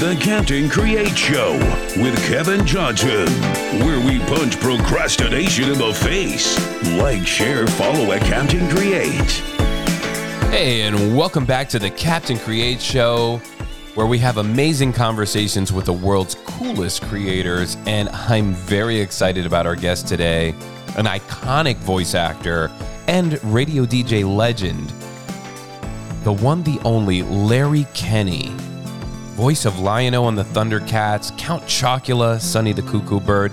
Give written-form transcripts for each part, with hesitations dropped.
The Captain Create Show with Kevin Johnson, where we punch procrastination in the face. Like, share, follow at Captain Create. Hey, and welcome back to the Captain Create Show, where we have amazing conversations with the world's coolest creators. And I'm very excited about our guest today, an iconic voice actor and radio DJ legend, the one, the only Larry Kenney, voice of Lion-O and the Thundercats, Count Chocula, Sonny the Cuckoo Bird.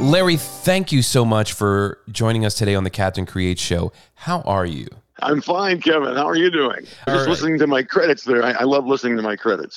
Larry, thank you so much for joining us today on the Captain Create Show. How are you? I'm fine, Kevin. How are you doing? I'm just listening to my credits there. I love listening to my credits.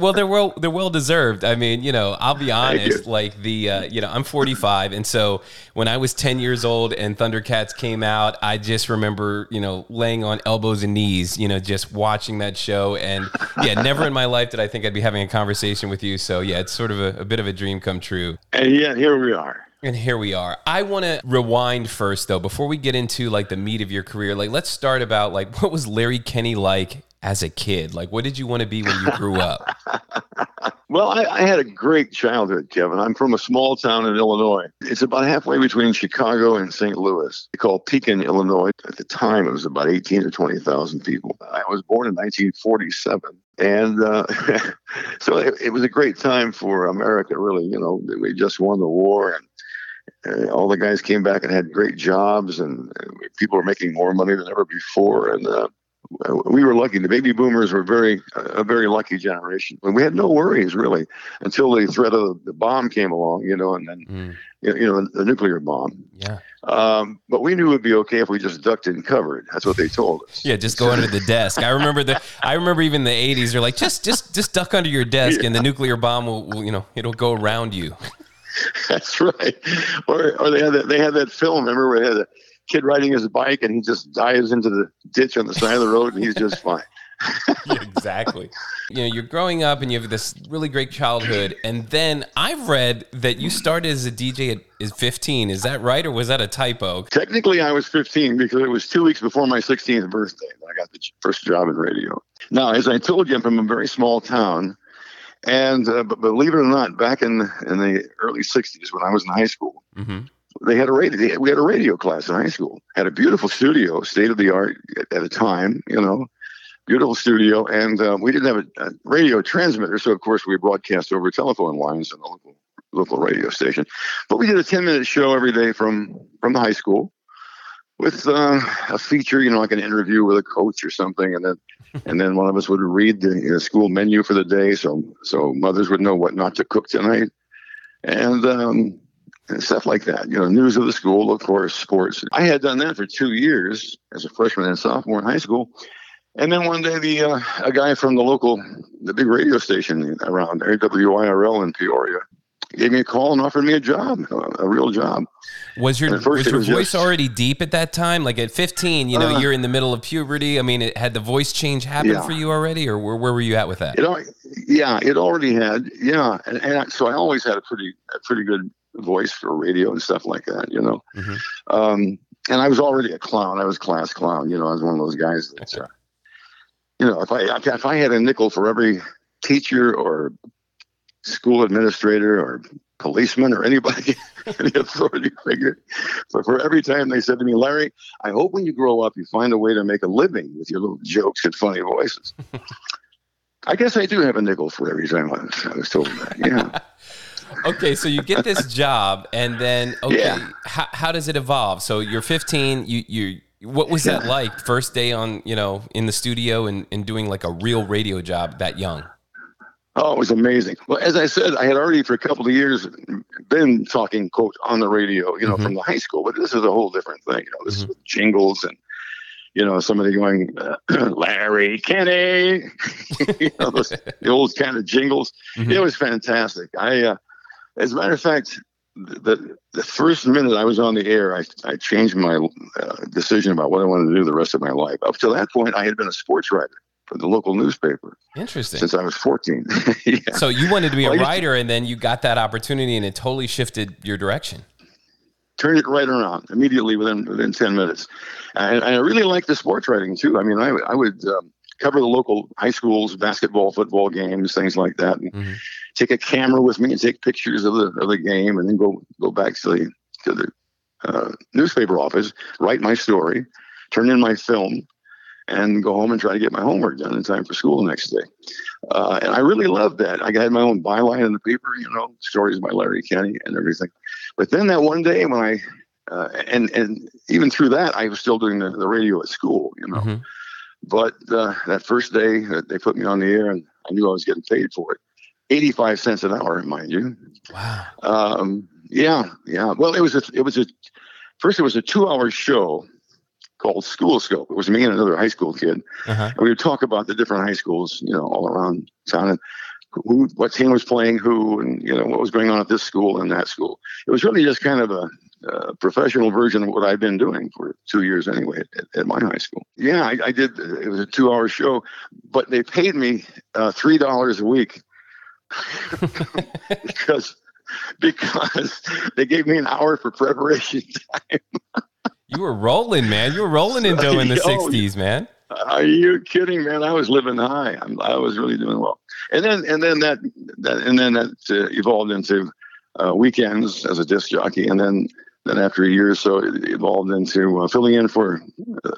Well, they're well deserved. I mean, you know, I'll be honest. Like I'm 45, and so when I was 10 years old and Thundercats came out, I just remember, you know, laying on elbows and knees, you know, just watching that show. And yeah, never in my life did I think I'd be having a conversation with you. So yeah, it's sort of a bit of a dream come true. And yeah, here we are. And here we are. I want to rewind first, though, before we get into like the meat of your career. Like, let's start about like, what was Larry Kenney like as a kid? Like, what did you want to be when you grew up? Well, I had a great childhood, Kevin. I'm from a small town in Illinois. It's about halfway between Chicago and St. Louis. They call Pekin, Illinois. At the time, it was about 18,000 or 20,000 people. I was born in 1947. And so it was a great time for America, really. You know, we just won the war, and all the guys came back and had great jobs, and people were making more money than ever before. And we were lucky. The baby boomers were a very lucky generation. And we had no worries, really, until the threat of the bomb came along, you know, and then, you know, the nuclear bomb. Yeah. But we knew it would be okay if we just ducked and covered. That's what they told us. Yeah, just go under the desk. I remember even the 80s, they're like, just duck under your desk, and the nuclear bomb will, you know, it'll go around you. That's right. Or they had that film, remember, where they had a kid riding his bike and he just dives into the ditch on the side of the road and he's just fine. Yeah, exactly. You know, you're growing up and you have this really great childhood. And then I've read that you started as a DJ at 15. Is that right? Or was that a typo? Technically, I was 15 because it was 2 weeks before my 16th birthday when I got the first job in radio. Now, as I told you, I'm from a very small town. And but believe it or not, back in the early 60s when I was in high school, They had a radio. We had a radio class in high school. Had a beautiful studio, state of the art at the time, you know, beautiful studio. And we didn't have a radio transmitter, so of course we broadcast over telephone lines and the local radio station. But we did a 10-minute show every day from the high school with a feature, you know, like an interview with a coach or something, and then one of us would read the school menu for the day, so mothers would know what not to cook tonight, and stuff like that. You know, news of the school, of course, sports. I had done that for 2 years as a freshman and sophomore in high school, and then one day a guy from the big radio station around there, WIRL in Peoria, gave me a call and offered me a job, a real job. Was your voice already deep at that time? Like at 15, you know, you're in the middle of puberty. I mean, had the voice change happened for you already, or where were you at with that? It already had. Yeah, and so I always had a pretty good voice for radio and stuff like that, you know. Mm-hmm. And I was already a clown. I was class clown. You know, I was one of those guys that, you know, if I had a nickel for every teacher or school administrator or policeman or anybody, any authority figure, for every time they said to me, Larry, I hope when you grow up you find a way to make a living with your little jokes and funny voices. I guess I do have a nickel for every time I was told that. Yeah. Okay, so you get this job, and then how does it evolve? So you're 15. You what was that like? First day on, you know, in the studio and doing like a real radio job that young. Oh, it was amazing. Well, as I said, I had already for a couple of years been talking, quote, on the radio, you know, from the high school. But this is a whole different thing. You know, this is with jingles and, you know, somebody going, Larry Kenney, you know, the old kind of jingles. Mm-hmm. It was fantastic. I, as a matter of fact, the first minute I was on the air, I changed my decision about what I wanted to do the rest of my life. Up to that point, I had been a sports writer for the local newspaper. Interesting. Since I was 14. Yeah. So you wanted to be a writer, and then you got that opportunity, and it totally shifted your direction. Turned it right around immediately within 10 minutes. And I really liked the sports writing too. I mean, I would cover the local high schools, basketball, football games, things like that, and mm-hmm. take a camera with me and take pictures of the game, and then go back to the newspaper office, write my story, turn in my film, and go home and try to get my homework done in time for school the next day. And I really loved that. I had my own byline in the paper, stories by Larry Kenney and everything. But then that one day when I, and even through that, I was still doing the radio at school, Mm-hmm. But that first day they put me on the air, and I knew I was getting paid for it. 85 cents an hour, mind you. Wow. Yeah. Well, it was a 2-hour show called School Scope. It was me and another high school kid. Uh-huh. And we would talk about the different high schools, all around town, and what team was playing who, and what was going on at this school and that school. It was really just kind of a professional version of what I've been doing for 2 years anyway at my high school. Yeah, I did. It was a 2-hour show, but they paid me $3 a week because they gave me an hour for preparation time. You were rolling, man. You were rolling in dough in the 60s, man. Are you kidding, man? I was living high. I was really doing well. And then that evolved into weekends as a disc jockey. And then after a year or so, it evolved into filling in for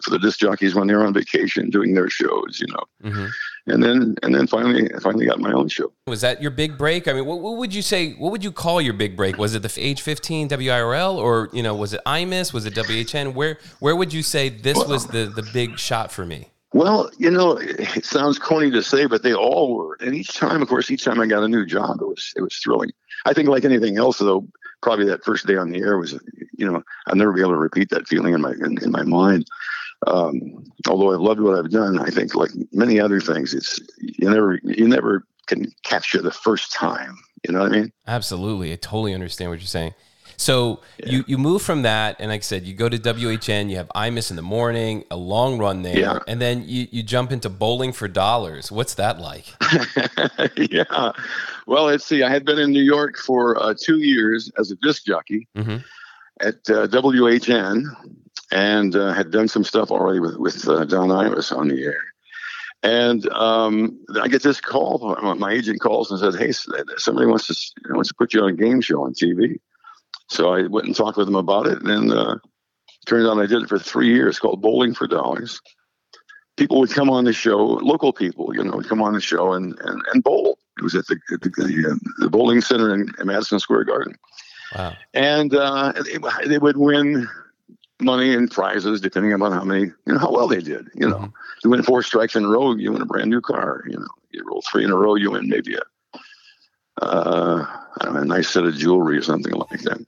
the disc jockeys when they were on vacation, doing their shows, Mm-hmm. And then finally got my own show. Was that your big break? I mean, what would you say? What would you call your big break? Was it the age 15 WIRL, or was it Imus? Was it WHN? Where would you say this was the big shot for me? Well, it sounds corny to say, but they all were. And each time I got a new job, it was thrilling. I think, like anything else, though, probably that first day on the air was, I'll never be able to repeat that feeling in my mind. Although I've loved what I've done, I think, like many other things, it's you never can capture the first time. You know what I mean? Absolutely. I totally understand what you're saying. So yeah. you move from that, and like I said, you go to WHN, you have Imus in the morning, a long run there, yeah. and then you jump into Bowling for Dollars. What's that like? Yeah. Well, let's see. I had been in New York for 2 years as a disc jockey mm-hmm. at WHN. And had done some stuff already with Don Imus on the air. And I get this call. My agent calls and says, hey, somebody wants to put you on a game show on TV. So I went and talked with them about it. And then turned out I did it for 3 years, called Bowling for Dollars. People would come on the show, local people, would come on the show and bowl. It was at the bowling center in Madison Square Garden. Wow. And they would win money and prizes depending upon how many how well they did. You win 4 strikes in a row, you win a brand new car. You roll 3 in a row, you win maybe a nice set of jewelry or something like that.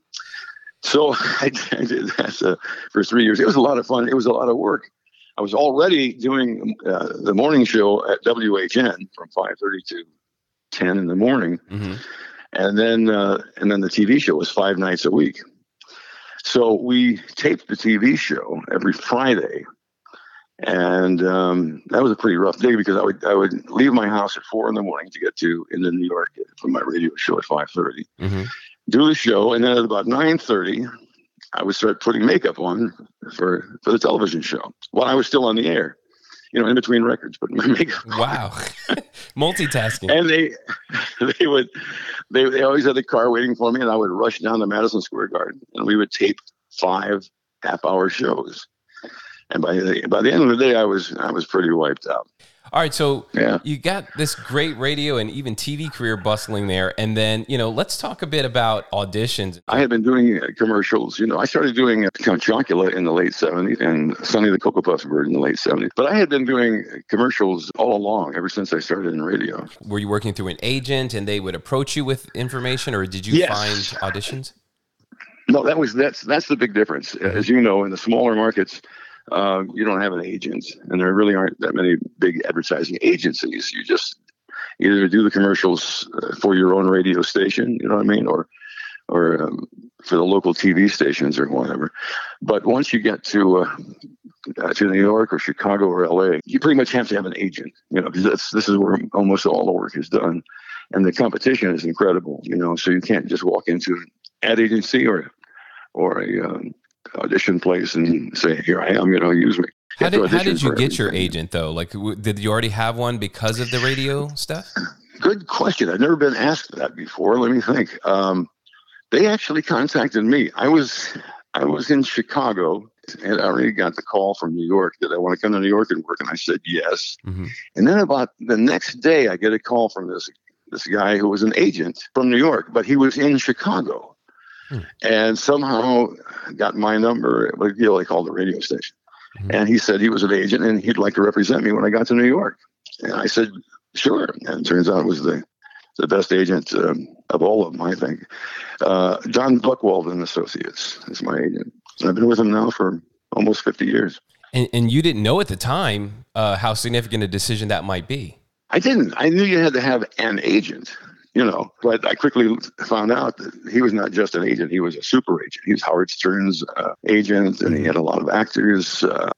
So I did that for 3 years. It was a lot of fun. It was a lot of work. I was already doing the morning show at WHN from 5:30 to 10 in the morning, mm-hmm. and then the TV show was 5 nights a week. So we taped the TV show every Friday, and that was a pretty rough day because I would leave my house at 4 a.m. to get to into New York for my radio show at 5:30. Mm-hmm. Do the show, and then at about 9:30, I would start putting makeup on for the television show while I was still on the air. In between records, putting my makeup on. Wow, multitasking. And they always had the car waiting for me, and I would rush down to Madison Square Garden, and we would tape 5 half-hour shows. And by the end of the day, I was pretty wiped out. All right, so You got this great radio and even TV career bustling there, and then let's talk a bit about auditions. I had been doing commercials. I started doing Count Chocula in the late '70s and Sonny the Cuckoo Bird in the late '70s. But I had been doing commercials all along ever since I started in radio. Were you working through an agent, and they would approach you with information, or did you find auditions? No, that's the big difference, as in the smaller markets. You don't have an agent, and there really aren't that many big advertising agencies. You just either do the commercials for your own radio station, or for the local TV stations or whatever. But once you get to New York or Chicago or LA, you pretty much have to have an agent, because this is where almost all the work is done, and the competition is incredible, so you can't just walk into an ad agency or a audition place and say, here I am, use me. How did you get your agent though? Like, did you already have one because of the radio stuff? Good question. I've never been asked that before. Let me think. They actually contacted me. I was in Chicago and I already got the call from New York that I want to come to New York and work. And I said, yes. Mm-hmm. And then about the next day, I get a call from this guy who was an agent from New York, but he was in Chicago and somehow got my number. You know, they called the radio station. Mm-hmm. And he said he was an agent and he'd like to represent me when I got to New York. And I said, sure. And it turns out it was the best agent of all of them, I think. John Buckwald and Associates is my agent. And I've been with him now for almost 50 years. And you didn't know at the time how significant a decision that might be. I didn't. I knew you had to have an agent, you know, but I quickly found out that he was not just an agent. He was a super agent. He was Howard Stern's agent, and he had a lot of actors.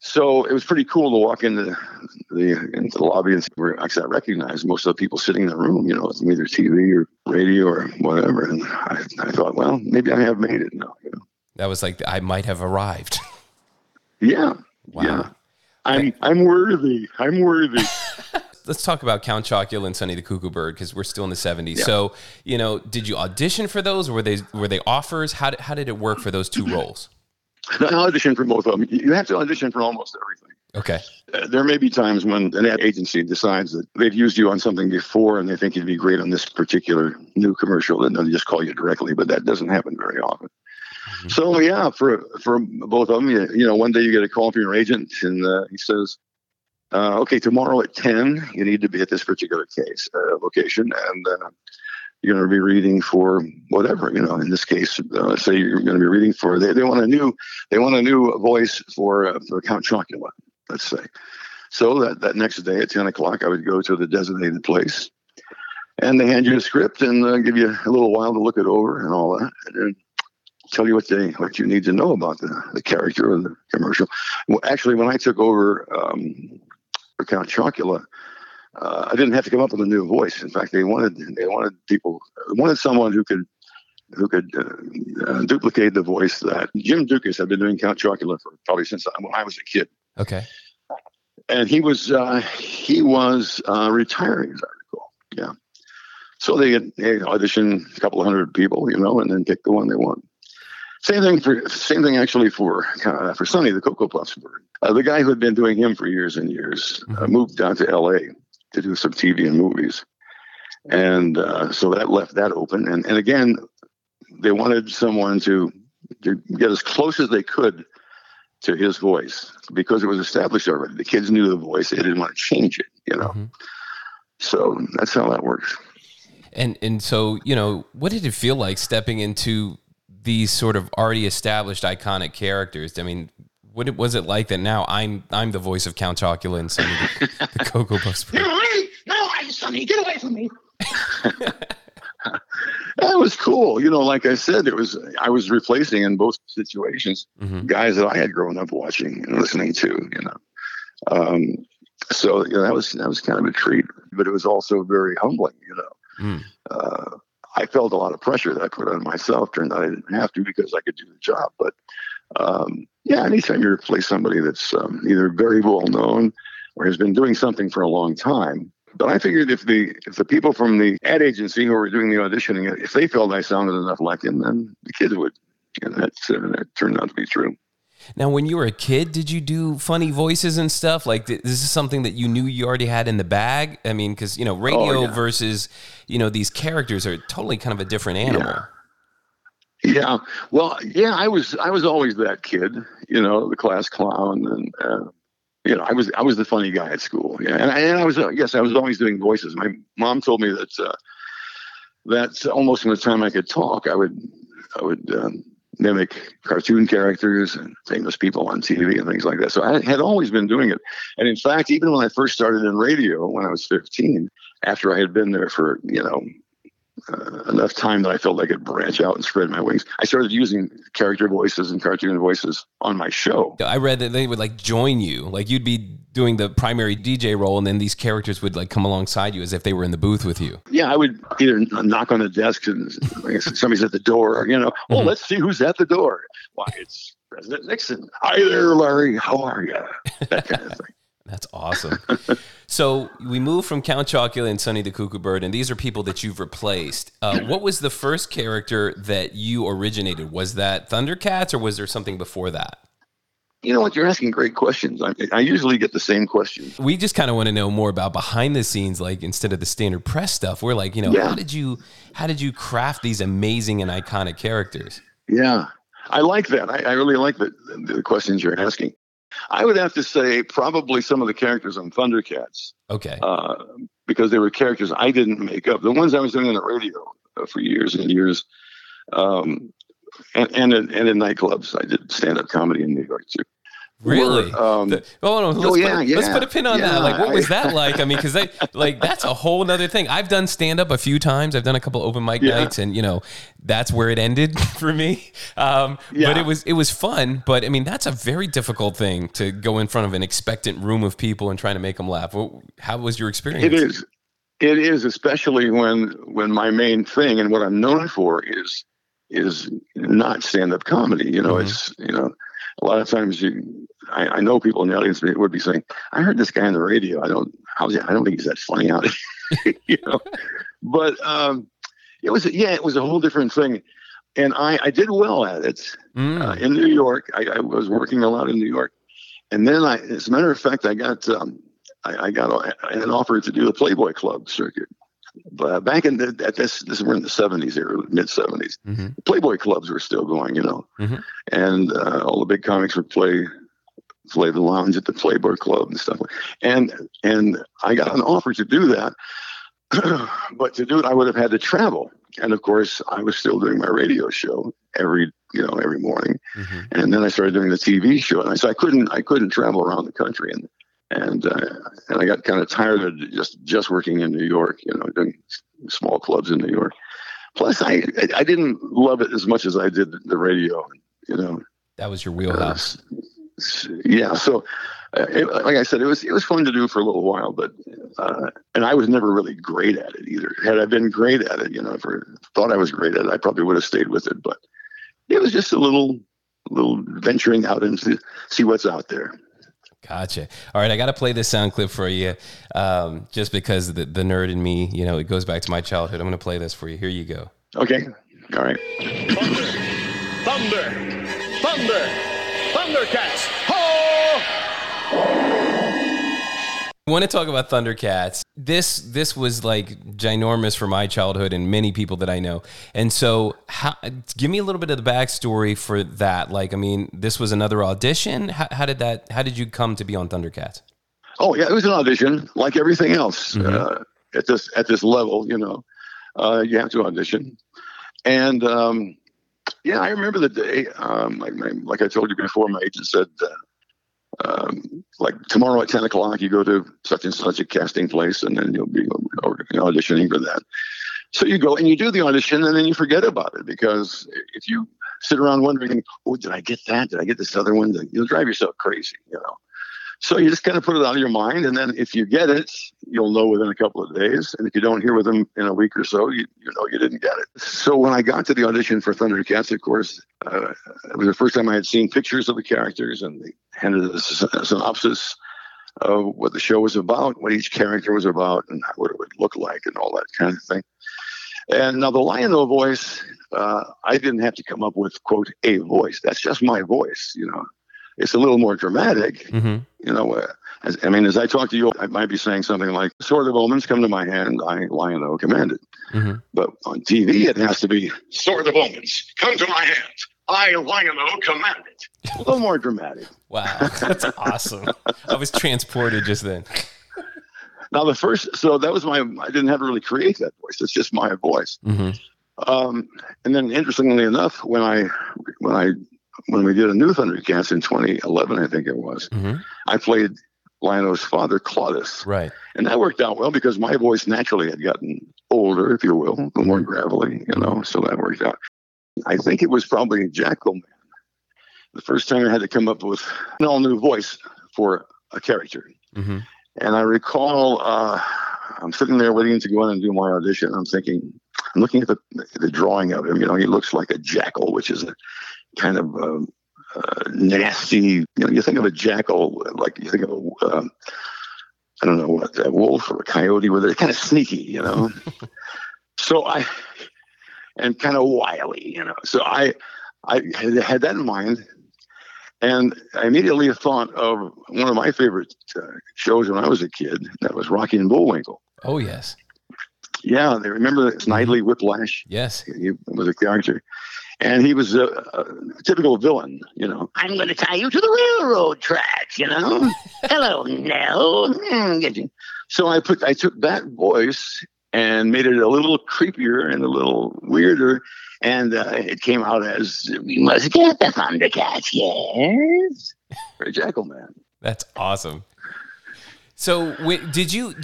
So it was pretty cool to walk into the lobby and where I recognized most of the people sitting in the room, you know, from either TV or radio or whatever. And I thought, well, maybe I have made it now. You know? That was like, I might have arrived. Yeah. Wow. Yeah. I'm worthy. I'm worthy. Let's talk about Count Chocula and Sonny the Cuckoo Bird because we're still in the 70s. Yeah. So, you know, did you audition for those? Were they offers? How did it work for those two roles? No, I auditioned for both of them. You have to audition for almost everything. Okay. There may be times when an ad agency decides that they've used you on something before and they think you'd be great on this particular new commercial, and they'll just call you directly, but that doesn't happen very often. Mm-hmm. So, yeah, for both of them, you know, one day you get a call from your agent and he says, okay, tomorrow at 10, you need to be at this particular case location, and you're going to be reading for whatever. You know, in this case, say you're going to be reading for they want a new voice for Count Chocula, let's say. So that next day at 10 o'clock, I would go to the designated place, and they hand you a script and give you a little while to look it over and all that. And tell you what you need to know about the character of the commercial. Well, actually, when I took over for Count Chocula, I didn't have to come up with a new voice. In fact, they wanted someone who could duplicate the voice that Jim Dukas had been doing Count Chocula for probably since when I was a kid. Okay, and he was retiring, as I recall. Yeah, so they auditioned a couple of hundred people, you know, and then picked the one they want. Same thing actually for Sonny the Cocoa Puffs Bird. The guy who had been doing him for years and years moved down to L.A. to do some TV and movies, and so that left that open. And again, they wanted someone to get as close as they could to his voice because it was established already. The kids knew the voice; they didn't want to change it, you know. Mm-hmm. So that's how that works. And so, you know, what did it feel like stepping into these sort of already established iconic characters? I mean, what was it like that now I'm the voice of Count Chocula and Sonny the Cocoa Puffs Bird? No, I'm Sonny. Get away from me. That was cool. You know, like I said, I was replacing in both situations guys that I had grown up watching and listening to, you know. So you know, that was kind of a treat, but it was also very humbling, you know. I felt a lot of pressure that I put on myself. Turned out I didn't have to because I could do the job. But yeah, anytime you replace somebody that's either very well known or has been doing something for a long time. But I figured if the people from the ad agency who were doing the auditioning, if they felt I sounded enough like him, then the kids would. And that turned out to be true. Now, when you were a kid, did you do funny voices and stuff? Like, this is something that you knew you already had in the bag? I mean, because, you know, radio versus, you know, these characters are totally kind of a different animal. Yeah. Well, yeah, I was always that kid, you know, the class clown. And, you know, I was the funny guy at school. Yeah. And I was always doing voices. My mom told me that almost from the time I could talk, I would mimic cartoon characters and famous people on TV and things like that. So I had always been doing it. And in fact, even when I first started in radio when I was 15, after I had been there for, you know, enough time that I felt I could branch out and spread my wings, I started using character voices and cartoon voices on my show. I read that they would like join you, like you'd be doing the primary DJ role, and then these characters would like come alongside you as if they were in the booth with you. Yeah, I would either knock on the desk and somebody's at the door, you know, let's see who's at the door. Why, it's President Nixon. Hi there, Larry. How are you? That kind of thing. That's awesome. So we move from Count Chocula and Sonny the Cuckoo Bird, and these are people that you've replaced. What was the first character that you originated? Was that Thundercats, or was there something before that? You know what? You're asking great questions. I usually get the same questions. We just kind of want to know more about behind the scenes, like instead of the standard press stuff. We're like, you know, yeah. How did you craft these amazing and iconic characters? Yeah, I like that. I really like the questions you're asking. I would have to say probably some of the characters on Thundercats. Okay. Because they were characters I didn't make up. The ones I was doing on the radio for years and years, and in nightclubs. I did stand-up comedy in New York too. Really? Let's put a pin on that. Like, what was that like? I mean, because that's a whole nother thing. I've done stand-up a few times. I've done a couple open mic nights, and you know, that's where it ended for me. But it was fun. But I mean, that's a very difficult thing to go in front of an expectant room of people and trying to make them laugh. How was your experience? It is, especially when my main thing and what I'm known for is not stand-up comedy. You know, mm-hmm. It's you know. A lot of times, I know people in the audience would be saying, "I heard this guy on the radio. I don't think he's that funny out." You know, but it was a whole different thing, and I did well at it in New York. I was working a lot in New York, and then as a matter of fact, I got an offer to do the Playboy Club circuit. But back in we're in the 70s or mid 70s. Mm-hmm. Playboy clubs were still going, you know, mm-hmm. and all the big comics would play the lounge at the Playboy Club and stuff. And I got an offer to do that, but to do it, I would have had to travel. And of course, I was still doing my radio show every morning, mm-hmm. and then I started doing the TV show, and so I couldn't travel around the country and. And I got kind of tired of just working in New York, you know, doing small clubs in New York. Plus, I didn't love it as much as I did the radio, you know. That was your wheelhouse. So, like I said, it was fun to do for a little while, but and I was never really great at it either. Had I been great at it, you know, if I thought I was great at it, I probably would have stayed with it. But it was just a little venturing out and see what's out there. Gotcha. All right. I got to play this sound clip for you just because the nerd in me, you know, it goes back to my childhood. I'm going to play this for you. Here you go. Okay. All right. Thunder. Thundercats. Ho! I want to talk about Thundercats. This was like ginormous for my childhood and many people that I know. And so give me a little bit of the backstory for that. Like, I mean, this was another audition. How did you come to be on Thundercats? Oh yeah, it was an audition like everything else mm-hmm. At this level, you know, you have to audition. And I remember the day, like I told you before, my agent said, like tomorrow at 10 o'clock, you go to such and such a casting place, and then you'll be auditioning for that. So you go and you do the audition, and then you forget about it, because if you sit around wondering, oh, did I get that? Did I get this other one? You'll drive yourself crazy, you know. So you just kind of put it out of your mind, and then if you get it, you'll know within a couple of days. And if you don't hear within in a week or so, you know you didn't get it. So when I got to the audition for Thundercats, of course, it was the first time I had seen pictures of the characters, and they handed us a synopsis of what the show was about, what each character was about, and what it would look like, and all that kind of thing. And now the Lion-O voice, I didn't have to come up with, quote, a voice. That's just my voice, you know. It's a little more dramatic, mm-hmm. you know. As I talk to you, I might be saying something like, "Sword of Omens, come to my hand, I, Lion-O, command it." Mm-hmm. But on TV, it has to be, "Sword of Omens, come to my hand, I, Lion-O, command it." A little more dramatic. Wow, that's awesome. I was transported just then. Now I didn't have to really create that voice. It's just my voice. Mm-hmm. And then, interestingly enough, when we did a new Thundercats in 2011, I think it was, mm-hmm. I played Lion-O's father, Claudus. Right. And that worked out well because my voice naturally had gotten older, if you will, more gravelly, you know, so that worked out. I think it was probably Jackalman, the first time I had to come up with an all-new voice for a character. Mm-hmm. And I recall I'm sitting there waiting to go in and do my audition. I'm thinking, I'm looking at the drawing of him. You know, he looks like a jackal, which is a kind of nasty, you think of a jackal, like you think of a, I don't know, what, a wolf or a coyote, where they're kind of sneaky, you know. And kind of wily, you know. So I had that in mind. And I immediately thought of one of my favorite shows when I was a kid. That was Rocky and Bullwinkle. Oh, yes. Yeah, they remember Snidely Whiplash? Yes. He was a character. And he was a typical villain, you know. I'm going to tie you to the railroad tracks, you know. Hello, Nell. So I took that voice and made it a little creepier and a little weirder. And it came out as, we must get the Thundercats, yes? Or Jackalman. That's awesome. So did you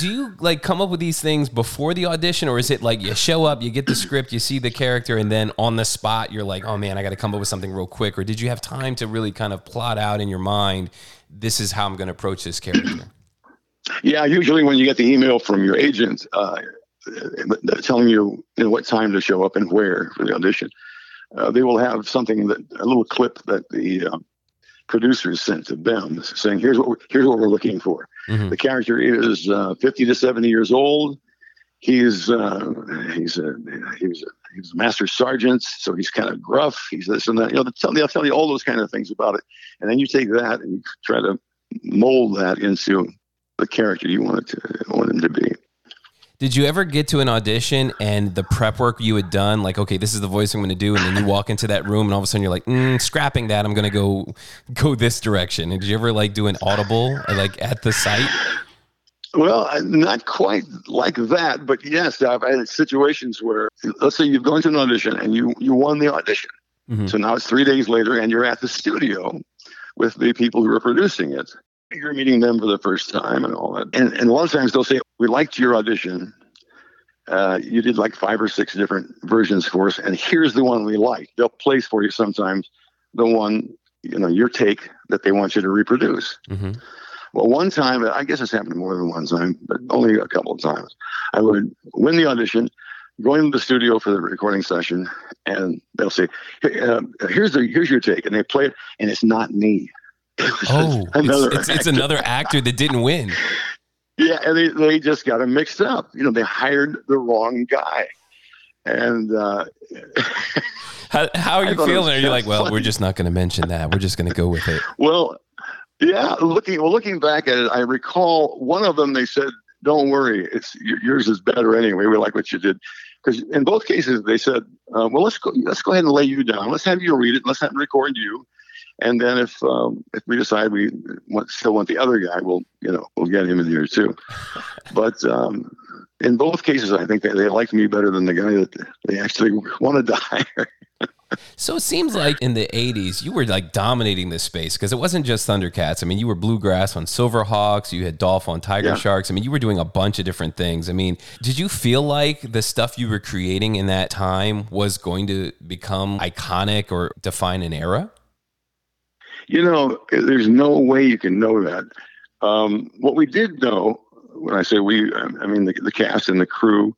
like come up with these things before the audition, or is it like you show up, you get the script, you see the character, and then on the spot you're like, oh man, I got to come up with something real quick? Or did you have time to really kind of plot out in your mind, this is how I'm going to approach this character? Yeah, usually when you get the email from your agent telling you in what time to show up and where for the audition, they will have something, that a little clip that the producers sent to them saying, here's what we're looking for. Mm-hmm. The character is 50 to 70 years old. He's a master sergeant, so he's kind of gruff. He's this and that. You know, they'll tell you all those kind of things about it, and then you take that and you try to mold that into the character you want him to be. Did you ever get to an audition and the prep work you had done, like, okay, this is the voice I'm going to do, and then you walk into that room and all of a sudden you're like, scrapping that, I'm going to go this direction? And did you ever like do an audible like at the site? Well, not quite like that, but yes, I've had situations where, let's say you've gone to an audition and you won the audition. Mm-hmm. So now it's 3 days later and you're at the studio with the people who are producing it. You're meeting them for the first time and all that. And a lot of times they'll say, we liked your audition. You did like 5 or 6 different versions for us, and here's the one we like. They'll place for you sometimes the one, you know, your take that they want you to reproduce. Mm-hmm. Well, one time, I guess it's happened more than one time, but only a couple of times, I would win the audition, go into the studio for the recording session, and they'll say, hey, here's your take, and they play it, and it's not me. Oh, it's another actor that didn't win. Yeah, and they just got him mixed up. You know, they hired the wrong guy. And how are you feeling? Are you like, well, funny. We're just not going to mention that. We're just going to go with it. Well, yeah. Looking back at it, I recall one of them. They said, "Don't worry, yours is better anyway. We like what you did." Because in both cases, they said, "Well, let's go ahead and lay you down. Let's have you read it. Let's have record you." And then if we decide we still want the other guy, we'll get him in here too. But in both cases, I think they liked me better than the guy that they actually wanted to hire. So it seems like in the 80s, you were like dominating this space, because it wasn't just Thundercats. I mean, you were Bluegrass on Silverhawks. You had Dolph on Tiger Sharks. I mean, you were doing a bunch of different things. I mean, did you feel like the stuff you were creating in that time was going to become iconic or define an era? You know, there's no way you can know that. What we did know, when I say we, I mean the cast and the crew,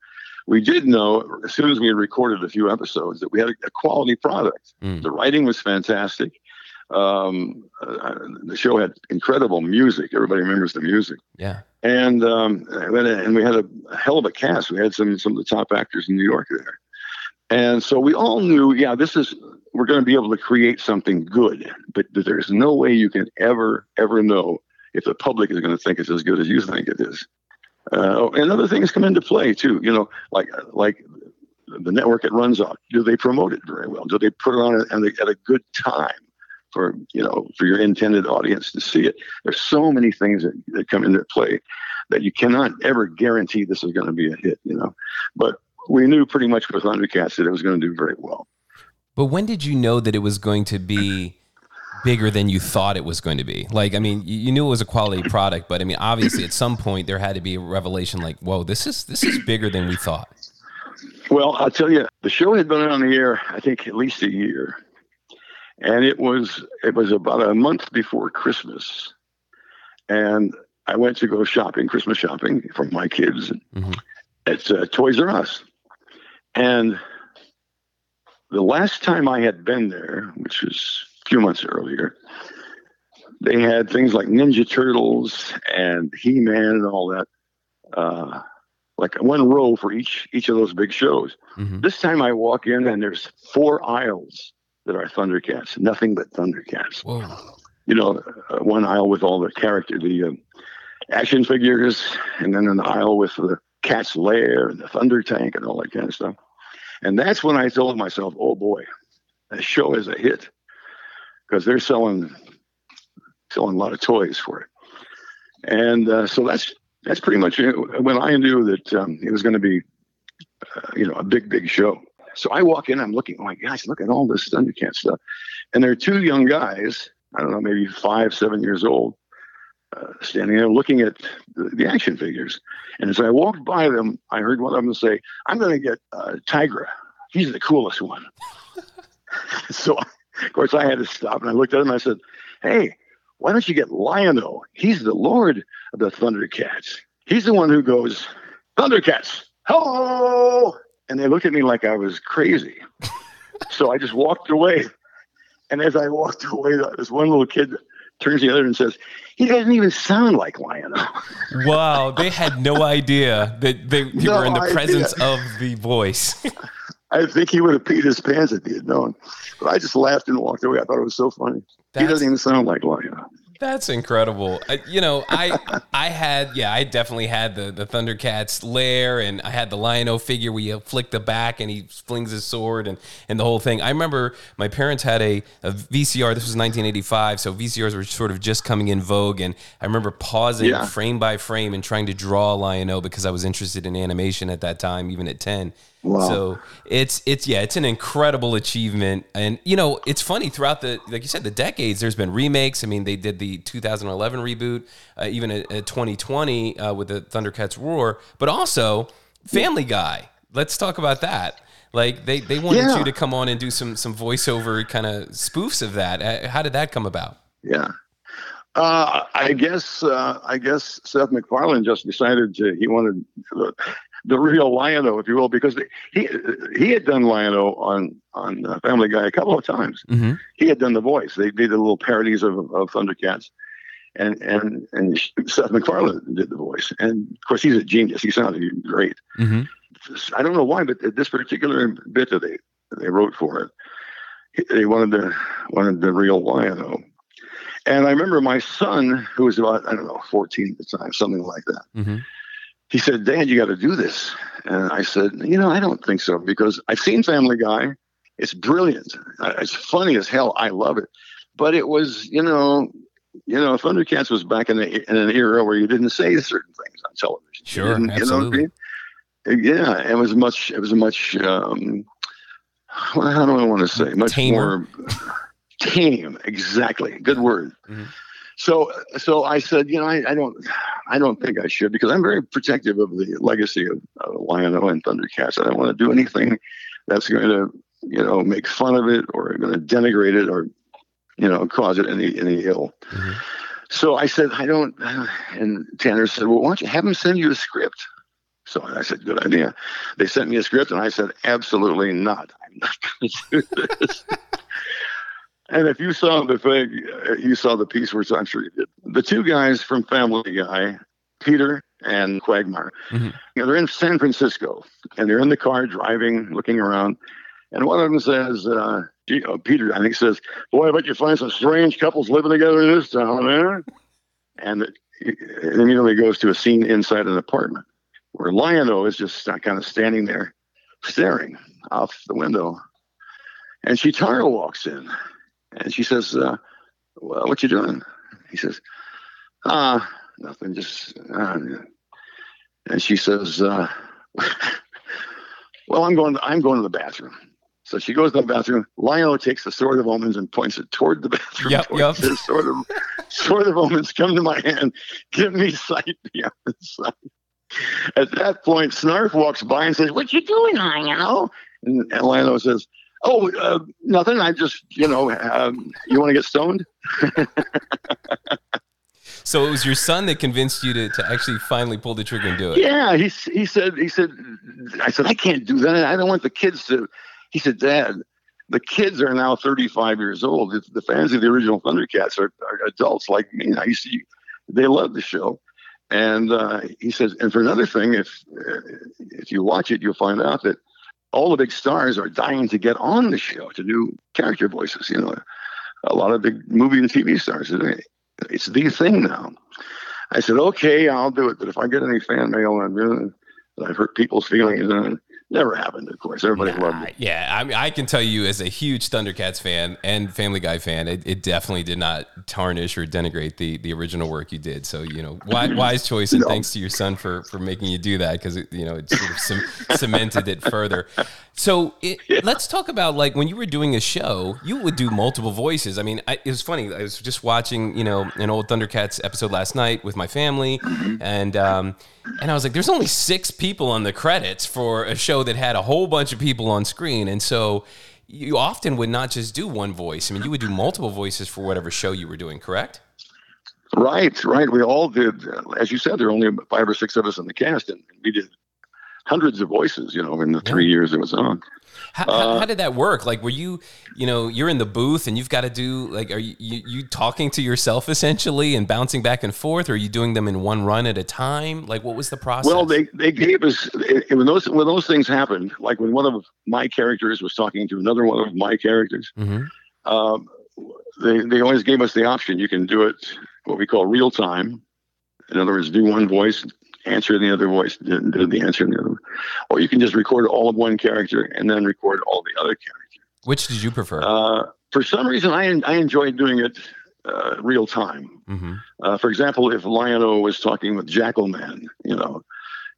we did know as soon as we had recorded a few episodes that we had a quality product. Mm. The writing was fantastic. The show had incredible music. Everybody remembers the music. Yeah. And we had a hell of a cast. We had some of the top actors in New York there. And so we all knew, we're going to be able to create something good, but there's no way you can ever know if the public is going to think it's as good as you think it is. And other things come into play too, you know, like the network it runs on. Do they promote it very well? Do they put it on at a good time for your intended audience to see it? There's so many things that come into play that you cannot ever guarantee this is going to be a hit, you know, but we knew pretty much with Thundercats that it was going to do very well. But when did you know that it was going to be bigger than you thought it was going to be? Like, I mean, you knew it was a quality product, but I mean, obviously at some point there had to be a revelation like, whoa, this is bigger than we thought. Well, I'll tell you, the show had been on the air, I think, at least a year. And it was about a month before Christmas. And I went to go shopping, Christmas shopping for my kids. Mm-hmm. It's Toys R Us. And the last time I had been there, which was few months earlier. They had things like Ninja Turtles and He-Man and all that, like one row for each of those big shows. Mm-hmm. This time I walk in and there's four aisles that are Thundercats, nothing but Thundercats. Whoa. You know, one aisle with all the character, the action figures, and then an aisle with the Cat's Lair and the Thunder Tank and all that kind of stuff. And that's when I told myself, oh boy, that show is a hit, because they're selling a lot of toys for it. And so that's pretty much it, when I knew that it was going to be, a big show. So I walk in, I'm looking, oh my gosh, look at all this Thundercat stuff. And there are two young guys, I don't know, maybe 5, 7 years old, standing there looking at the action figures. And as I walked by them, I heard one of them say, I'm going to get Tigra. He's the coolest one. So, of course, I had to stop, and I looked at him, and I said, hey, why don't you get Lion-O? He's the lord of the Thundercats. He's the one who goes, Thundercats, hello! And they looked at me like I was crazy. So I just walked away. And as I walked away, this one little kid turns to the other and says, he doesn't even sound like Lion-O. Wow, they had no idea that they were in the presence of the voice. I think he would have peed his pants if he had known. But I just laughed and walked away. I thought it was so funny. He doesn't even sound like Lion-O. That's incredible. I definitely had the Thundercats lair, and I had the Lion-O figure where you flick the back and he flings his sword and the whole thing. I remember my parents had a VCR. This was 1985, so VCRs were sort of just coming in vogue, and I remember pausing frame by frame and trying to draw Lion-O because I was interested in animation at that time, even at 10. Wow. So it's an incredible achievement. And, it's funny throughout like you said, the decades, there's been remakes. I mean, they did the 2011 reboot, even a 2020 with the Thundercats Roar, but also Family Guy. Let's talk about that. Like they wanted you to come on and do some voiceover kind of spoofs of that. How did that come about? Yeah. I guess Seth MacFarlane just decided he wanted the real Lion-O, if you will, because he had done Lion-O on Family Guy a couple of times. Mm-hmm. He had done the voice. They did the little parodies of Thundercats, and Seth MacFarlane did the voice. And of course, he's a genius. He sounded great. Mm-hmm. I don't know why, but this particular bit that they wrote for it, they wanted the real Lion-O. And I remember my son, who was about 14 at the time, something like that. Mm-hmm. He said, Dad, you got to do this. And I said, I don't think so, because I've seen Family Guy. It's brilliant. It's funny as hell. I love it. But it was, Thundercats was back in an era where you didn't say certain things on television. Sure, absolutely. You know what I mean? Yeah, it was much. How do I want to say? Much tamer. More tame. Exactly. Good word. Mm-hmm. So I said, I don't think I should, because I'm very protective of the legacy of Lion-O and Thundercats. I don't want to do anything that's going to, make fun of it or going to denigrate it or, cause it any ill. Mm-hmm. So I said, and Tanner said, well, why don't you have him send you a script? So I said, good idea. They sent me a script, and I said, absolutely not. I'm not going to do this. And if you saw the thing, you saw the piece, which I'm sure you did. The two guys from Family Guy, Peter and Quagmire, mm-hmm. They're in San Francisco, and they're in the car driving, looking around. And one of them says, Peter, I think, says, boy, I bet you find some strange couples living together in this town, eh? And it immediately goes to a scene inside an apartment where Lion-O is just kind of standing there staring off the window. And Chitara walks in. And she says, well, what you doing? He says, nothing, just... And she says, well, I'm going to the bathroom. So she goes to the bathroom. Lion-O takes the Sword of Omens and points it toward the bathroom. Yep. The Sword of Omens, come to my hand. Give me sight beyond sight. At that point, Snarf walks by and says, what you doing, Lion-O? And Lion-O says... Oh, nothing. I just, you want to get stoned? So it was your son that convinced you to actually finally pull the trigger and do it. Yeah, he said, I can't do that. I don't want the kids to. He said, Dad, The kids are now 35 years old. It's the fans of the original Thundercats are adults like me. I used to, they love the show. And he says, and for another thing, if you watch it, you'll find out that all the big stars are dying to get on the show to do character voices. You know, a lot of big movie and TV stars. It's the thing now. I said, okay, I'll do it. But if I get any fan mail, I'm really, I've hurt people's feelings. Never happened, of course. Everybody loved it. Yeah, I mean, I can tell you as a huge Thundercats fan and Family Guy fan, it definitely did not tarnish or denigrate the original work you did. So, you know, wise choice, and thanks to your son for making you do that, because, you know, it sort of cemented it further. So let's talk about, like, when you were doing a show, you would do multiple voices. I mean, it was funny. I was just watching, you know, an old Thundercats episode last night with my family, and I was like, there's only 6 people on the credits for a show that had a whole bunch of people on screen. And so you often would not just do one voice. I mean, you would do multiple voices for whatever show you were doing, correct? Right. We all did. As you said, there were only 5 or 6 of us in the cast, and we did hundreds of voices, you know, in the 3 years it was on. How did that work? Like, were you, you know, you're in the booth and you've got to do, like, are you talking to yourself essentially and bouncing back and forth? Or are you doing them in one run at a time? Like, what was the process? Well, they gave us, when those things happened, like when one of my characters was talking to another one of my characters, they always gave us the option. You can do it what we call real time. In other words, do one voice, answer the other voice, did the answer in the other one. Or you can just record all of one character and then record all the other characters. Which did you prefer? For some reason, I enjoyed doing it real time. For example, if Lion-O was talking with Jackalman, you know,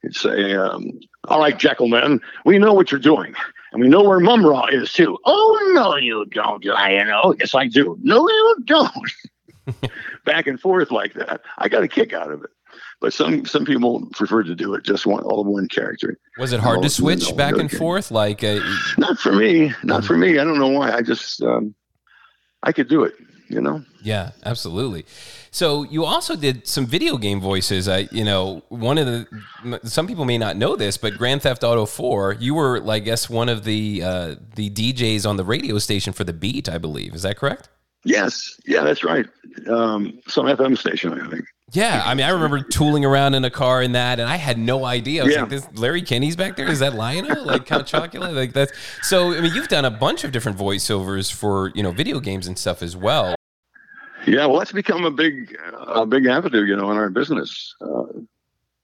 he'd say, all right, Jackalman, we know what you're doing. And we know where Mum Ra is, too. Oh, no, you don't, Lion-O. Yes, I do. No, you don't. Back and forth like that. I got a kick out of it. But some people prefer to do it just one, all one character. Was it hard to switch back and forth? Like, not for me. I don't know why. I just I could do it, you know. Yeah, absolutely. So you also did some video game voices. You know, one of the some people may not know this, but Grand Theft Auto IV, you were, I guess, one of the DJs on the radio station for the Beat, I believe. Is that correct? Yes. Yeah, that's right. Some FM station, I think. Yeah, I mean, I remember tooling around in a car in that, and I had no idea. I was like, "This Larry Kenney's back there? Is that Lion-O? Like Count Chocula? Like that's." So, I mean, you've done a bunch of different voiceovers for, you know, video games and stuff as well. Yeah, well, that's become a big avenue, you know, in our business.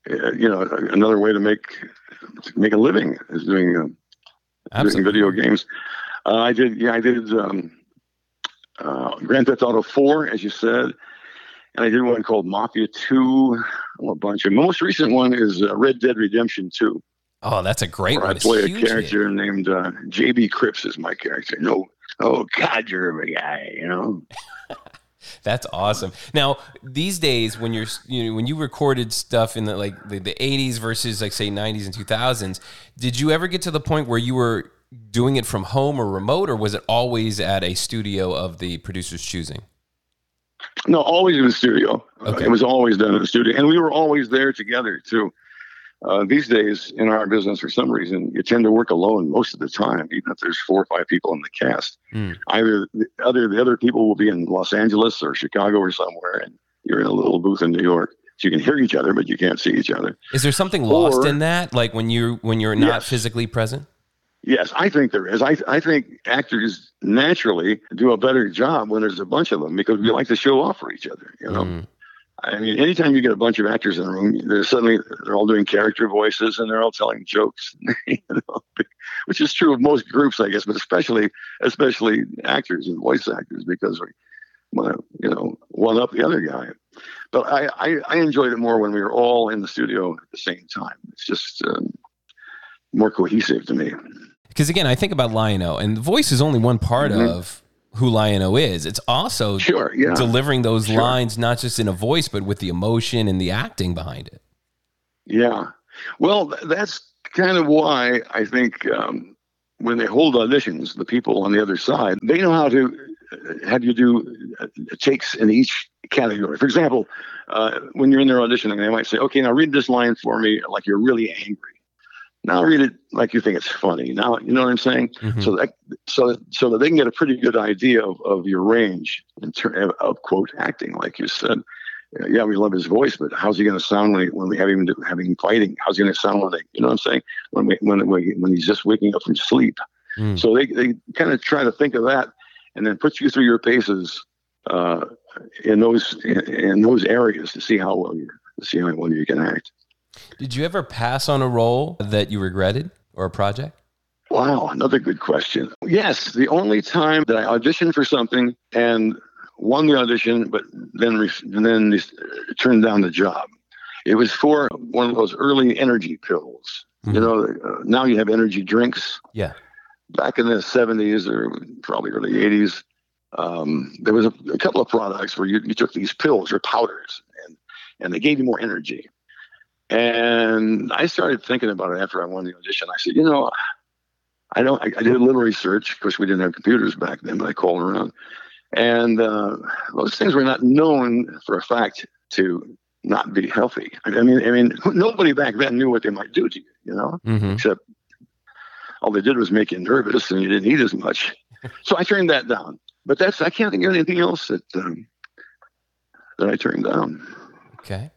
You know, another way to make a living is doing video games. I did Grand Theft Auto 4, as you said. And I did one called Mafia 2, a bunch of them. The most recent one is Red Dead Redemption 2. Oh, that's a great one. I play a character named J.B. Cripps is my character. No, oh, God, you're a guy, you know. That's awesome. Now, these days, when you recorded stuff in the 80s versus, say, 90s and 2000s, did you ever get to the point where you were doing it from home or remote, or was it always at a studio of the producer's choosing? No, always in the studio. Okay. It was always done in the studio. And we were always there together, too. These days, in our business, for some reason, you tend to work alone most of the time, even if there's 4 or 5 people in the cast. Either the other people will be in Los Angeles or Chicago or somewhere, and you're in a little booth in New York. So you can hear each other, but you can't see each other. Is there something lost in that, like when you're not physically present? Yes, I think there is. I think actors naturally do a better job when there's a bunch of them, because we like to show off for each other, you know. I mean, anytime you get a bunch of actors in a room, they're all doing character voices and they're all telling jokes, you know, which is true of most groups, I guess, but especially actors and voice actors, because we want to, you know, one up the other guy. But I enjoyed it more when we were all in the studio at the same time. It's just more cohesive to me. Because, again, I think about Lion-O, and the voice is only one part of who Lion-O is. It's also delivering those lines, not just in a voice, but with the emotion and the acting behind it. Yeah. Well, that's kind of why I think when they hold auditions, the people on the other side, they know how to have you do takes in each category. For example, when you're in there auditioning, they might say, okay, now read this line for me like you're really angry. Now read it like you think it's funny. Now, you know what I'm saying? Mm-hmm. So that they can get a pretty good idea of your range in terms of quote acting, like you said. Yeah, we love his voice, but how's he going to sound when we have him fighting? How's he going to sound when they, you know what I'm saying? When he's just waking up from sleep. Mm. So they kind of try to think of that, and then put you through your paces in those areas to see how well you can act. Did you ever pass on a role that you regretted or a project? Wow, another good question. Yes, the only time that I auditioned for something and won the audition, but then turned down the job. It was for one of those early energy pills. Mm-hmm. You know, now you have energy drinks. Yeah. Back in the 70s or probably early 80s, there was a couple of products where you took these pills or powders, and they gave you more energy. And I started thinking about it after I won the audition. I said, you know, I did a little research. Of course, we didn't have computers back then, but I called around. And those things were not known for a fact to not be healthy. I mean, nobody back then knew what they might do to you, you know, mm-hmm. except all they did was make you nervous and you didn't eat as much. So I turned that down. But I can't think of anything else that I turned down. Okay.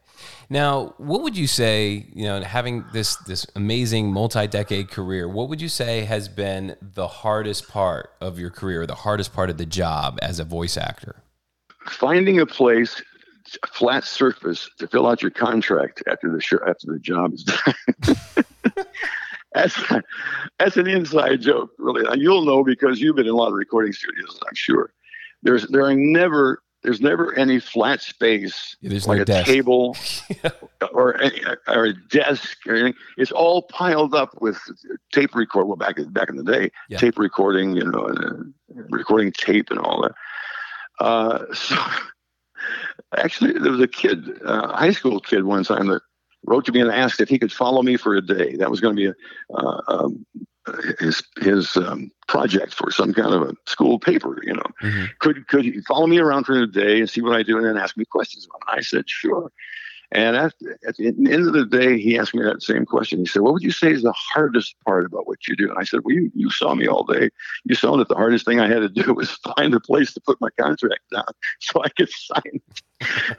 Now, what would you say, you know, having this amazing multi-decade career, what would you say has been the hardest part of your career, the hardest part of the job as a voice actor? Finding a place, a flat surface to fill out your contract after the job is done. That's an inside joke, really. And you'll know because you've been in a lot of recording studios, I'm sure. There's never any flat space, like no a desk. Table or a desk or anything. It's all piled up with tape record. Well, back in the day, yeah. Tape recording, you know, and recording tape and all that. So actually, there was a kid, high school kid, one time that wrote to me and asked if he could follow me for a day. That was going to be his project for some kind of a school paper, you know. Mm-hmm. Could you follow me around for a day and see what I do, and then ask me questions about it? I said, sure. And at the end of the day, he asked me that same question. He said, what would you say is the hardest part about what you do? And I said, well, you saw me all day. You saw that the hardest thing I had to do was find a place to put my contract down so I could sign it.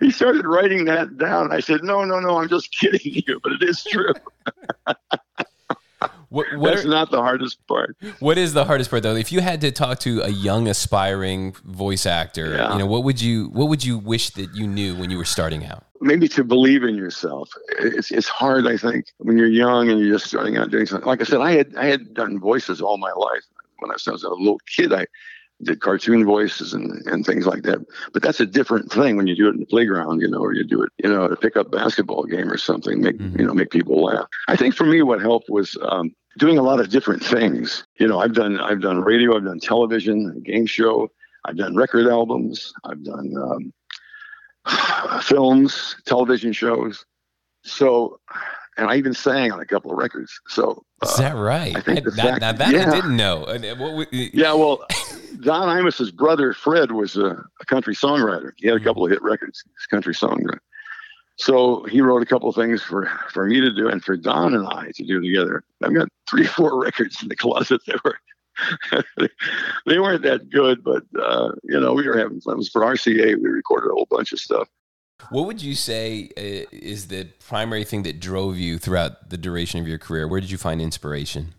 He started writing that down. I said, no, I'm just kidding you, but it is true. That's not the hardest part. What is the hardest part, though? If you had to talk to a young aspiring voice actor, yeah. you know, what would you wish that you knew when you were starting out? Maybe to believe in yourself. It's hard, I think, when you're young and you're just starting out doing something. Like I said, I had done voices all my life. When I was a little kid, I did cartoon voices and things like that. But that's a different thing when you do it in the playground, you know, or you do it, you know, at a pickup basketball game or something, make people laugh. I think for me, what helped was doing a lot of different things. You know, I've done radio, I've done television, a game show, I've done record albums, I've done films, television shows. So, and I even sang on a couple of records. So is that right? I think I didn't know. Yeah, well. Don Imus' brother, Fred, was a country songwriter. He had a couple of hit records, his country songwriter. So he wrote a couple of things for me to do and for Don and I to do together. I've got 3 or 4 records in the closet that were, they weren't that good, but, you know, we were having fun. It was for RCA. We recorded a whole bunch of stuff. What would you say is the primary thing that drove you throughout the duration of your career? Where did you find inspiration?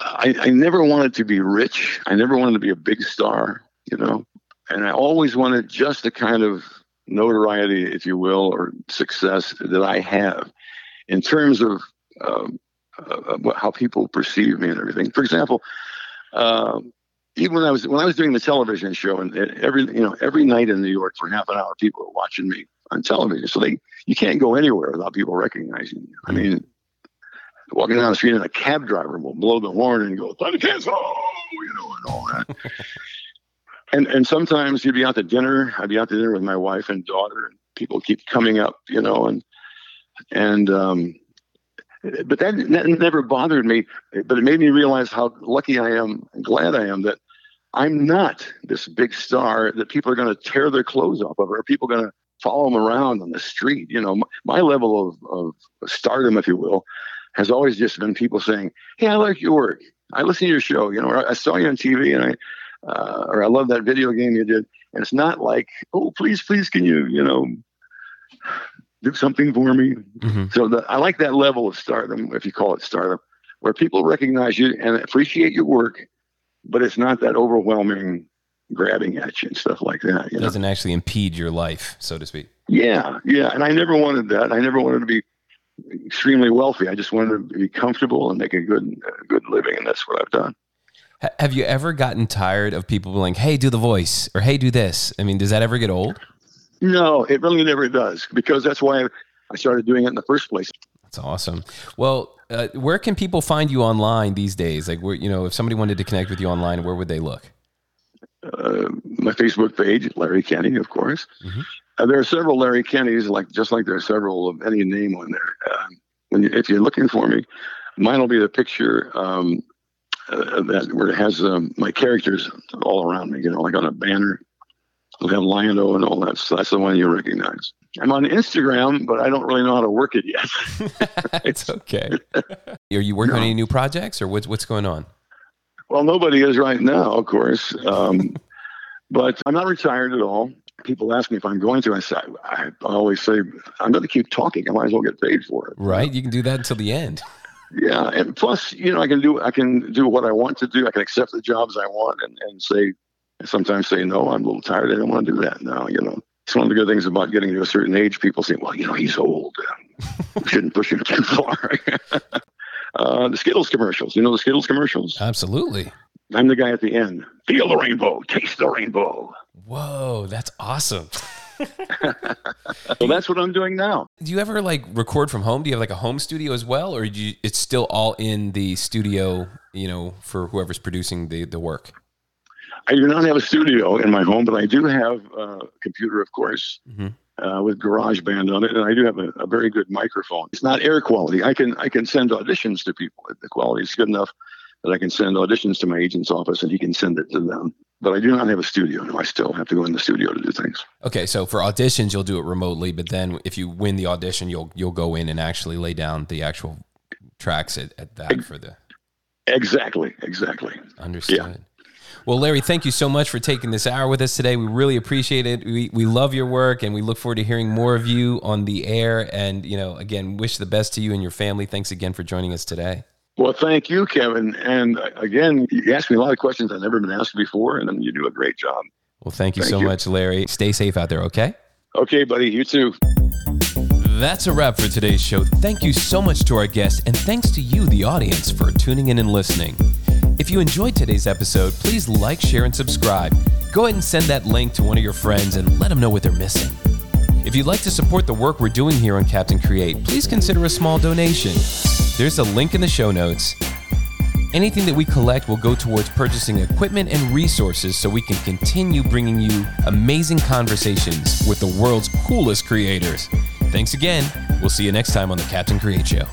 I never wanted to be rich. I never wanted to be a big star, you know, and I always wanted just the kind of notoriety, if you will, or success that I have in terms of how people perceive me and everything. For example, even when I was doing the television show, and every night in New York for half an hour, people were watching me on television. So you can't go anywhere without people recognizing you. I mean, walking down the street and a cab driver will blow the horn and go, "Thundercats, oh!" you know, and all that. and sometimes you'd be out to dinner. I'd be out to dinner with my wife and daughter, and people keep coming up, you know, but that never bothered me. But it made me realize how lucky I am and glad I am that I'm not this big star that people are going to tear their clothes off of, or people going to follow them around on the street. You know, my level of stardom, if you will, has always just been people saying, hey, I like your work. I listen to your show. You know, or I saw you on TV and I love that video game you did. And it's not like, oh, please, can you, do something for me? Mm-hmm. So I like that level of stardom, if you call it stardom, where people recognize you and appreciate your work, but it's not that overwhelming grabbing at you and stuff like that. It doesn't actually impede your life, so to speak. Yeah. And I never wanted that. I never wanted to be extremely wealthy. I just wanted to be comfortable and make a good living, and that's what I've done. Have you ever gotten tired of people being, hey, do the voice, or hey, do this? I mean, does that ever get old? No, it really never does, because that's why I started doing it in the first place. That's awesome. Well, where can people find you online these days? Like, where, if somebody wanted to connect with you online, where would they look? My Facebook page, Larry Kenney, of course. Mm-hmm. There are several Larry Kennys, just like there are several of any name on there. If you're looking for me, mine will be the picture where it has my characters all around me, like on a banner. I'll have Lion-O and all that. So that's the one you recognize. I'm on Instagram, but I don't really know how to work it yet. It's okay. Are you working on any new projects, or what's going on? Well, nobody is right now, of course. But I'm not retired at all. People ask me if I'm going to. I always say, I'm going to keep talking. I might as well get paid for it. Right. You can do that until the end. Yeah. And plus, I can do what I want to do. I can accept the jobs I want and sometimes say, no, I'm a little tired. I don't want to do that now, It's one of the good things about getting to a certain age. People say, well, he's old. We shouldn't push him too far. The Skittles commercials. You know the Skittles commercials? Absolutely. I'm the guy at the end. Feel the rainbow. Taste the rainbow. Whoa, that's awesome. Well, that's what I'm doing now. Do you ever record from home? Do you have a home studio as well? Or it's still all in the studio, for whoever's producing the work? I do not have a studio in my home, but I do have a computer, of course, with GarageBand on it, and I do have a very good microphone. It's not air quality. I can send auditions to people. The quality is good enough that I can send auditions to my agent's office, and he can send it to them. But I do not have a studio. No, I still have to go in the studio to do things. Okay, so for auditions, you'll do it remotely, but then if you win the audition, you'll go in and actually lay down the actual tracks at that for the... Exactly. Understood. Yeah. Well, Larry, thank you so much for taking this hour with us today. We really appreciate it. We love your work, and we look forward to hearing more of you on the air. And, again, wish the best to you and your family. Thanks again for joining us today. Well, thank you, Kevin. And, again, you asked me a lot of questions I've never been asked before, and you do a great job. Well, thank you so much, Larry. Stay safe out there, okay? Okay, buddy. You too. That's a wrap for today's show. Thank you so much to our guest, and thanks to you, the audience, for tuning in and listening. If you enjoyed today's episode, please like, share, and subscribe. Go ahead and send that link to one of your friends and let them know what they're missing. If you'd like to support the work we're doing here on Captain Create, please consider a small donation. There's a link in the show notes. Anything that we collect will go towards purchasing equipment and resources so we can continue bringing you amazing conversations with the world's coolest creators. Thanks again. We'll see you next time on the Captain Create Show.